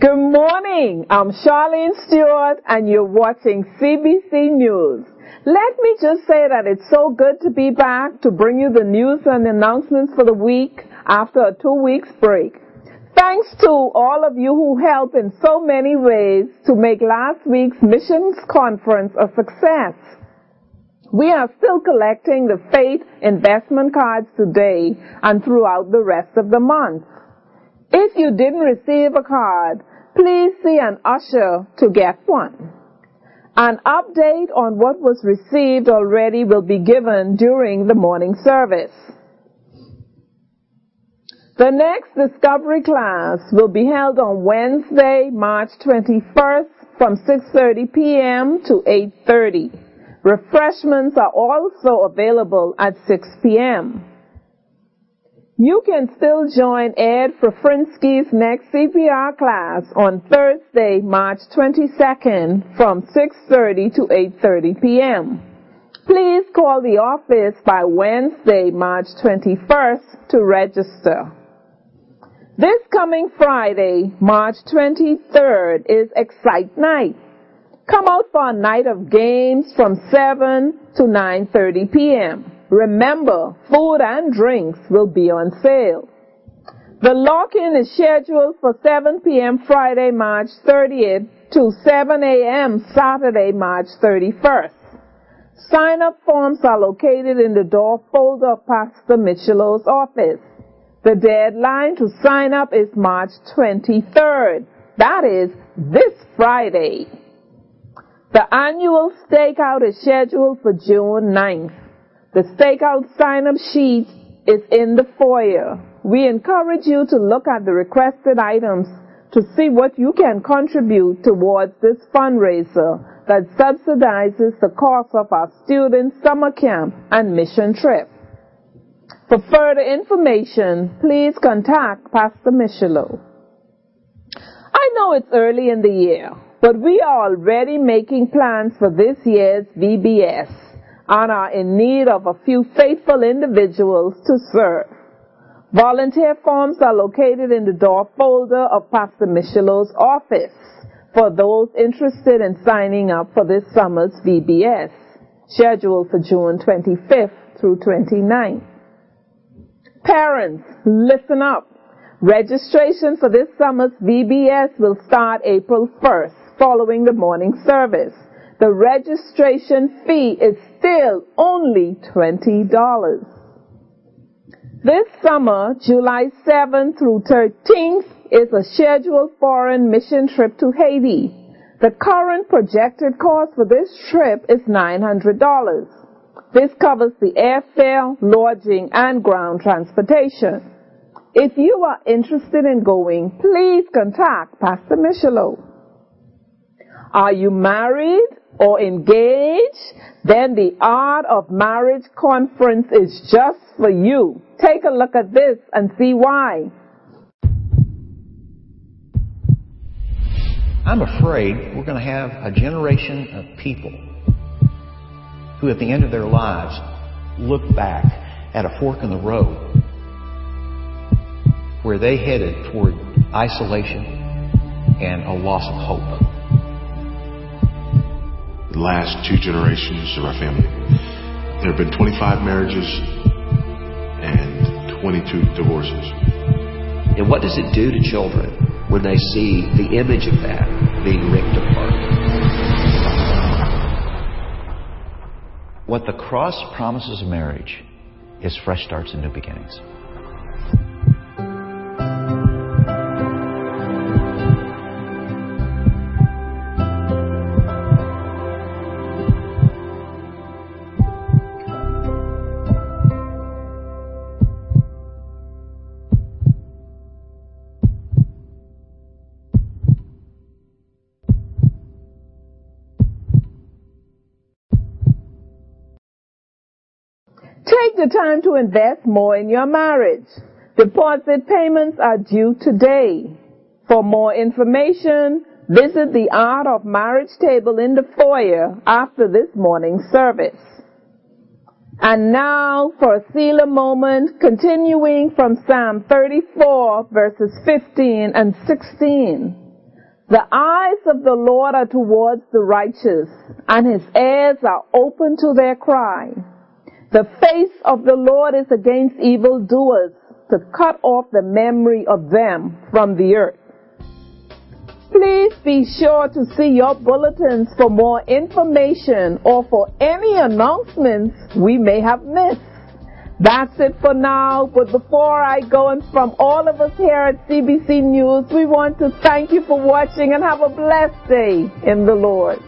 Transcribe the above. Good morning, I'm Charlene Stewart and you're watching CBC News. Let me just say that it's so good to be back to bring you the news and announcements for the week after a 2 weeks break. Thanks to all of you who helped in so many ways to make last week's missions conference a success. We are still collecting the faith investment cards today and throughout the rest of the month. If you didn't receive a card, please see an usher to get one. An update on what was received already will be given during the morning service. The next discovery class will be held on Wednesday, March 21st from 6:30 p.m. to 8:30. Refreshments are also available at 6 p.m. You can still join Ed Frafrinski's next CPR class on Thursday, March 22nd from 6:30 to 8:30 p.m. Please call the office by Wednesday, March 21st to register. This coming Friday, March 23rd, is Excite Night. Come out for a night of games from 7 to 9:30 p.m. Remember, food and drinks will be on sale. The lock-in is scheduled for 7 p.m. Friday, March 30th to 7 a.m. Saturday, March 31st. Sign-up forms are located in the door folder of Pastor Michelow's office. The deadline to sign up is March 23rd. That is this Friday. The annual stakeout is scheduled for June 9th. The stakeout sign-up sheet is in the foyer. We encourage you to look at the requested items to see what you can contribute towards this fundraiser that subsidizes the cost of our student summer camp and mission trip. For further information, please contact Pastor Michalow. I know it's early in the year, but we are already making plans for this year's VBS and are in need of a few faithful individuals to serve. Volunteer forms are located in the door folder of Pastor Michelot's office for those interested in signing up for this summer's VBS, scheduled for June 25th through 29th. Parents, listen up. Registration for this summer's VBS will start April 1st, following the morning service. The registration fee is still only $20. This summer, July 7th through 13th, is a scheduled foreign mission trip to Haiti. The current projected cost for this trip is $900. This covers the airfare, lodging, and ground transportation. If you are interested in going, please contact Pastor Michalow. Are you married or engaged? Then the Art of Marriage Conference is just for you. Take a look at this and see why. I'm afraid we're going to have a generation of people who at the end of their lives look back at a fork in the road where they headed toward isolation and a loss of hope. The last two generations of our family, there have been 25 marriages and 22 divorces. And what does it do to children when they see the image of that being ripped apart? What the cross promises of marriage is fresh starts and new beginnings. Take the time to invest more in your marriage. Deposit payments are due today. For more information, visit the Art of Marriage table in the foyer after this morning's service. And now for a Selah moment, continuing from Psalm 34 verses 15 and 16. The eyes of the Lord are towards the righteous, and his ears are open to their cry. The face of the Lord is against evildoers, to cut off the memory of them from the earth. Please be sure to see your bulletins for more information or for any announcements we may have missed. That's it for now, but before I go, and from all of us here at CBC News, we want to thank you for watching and have a blessed day in the Lord.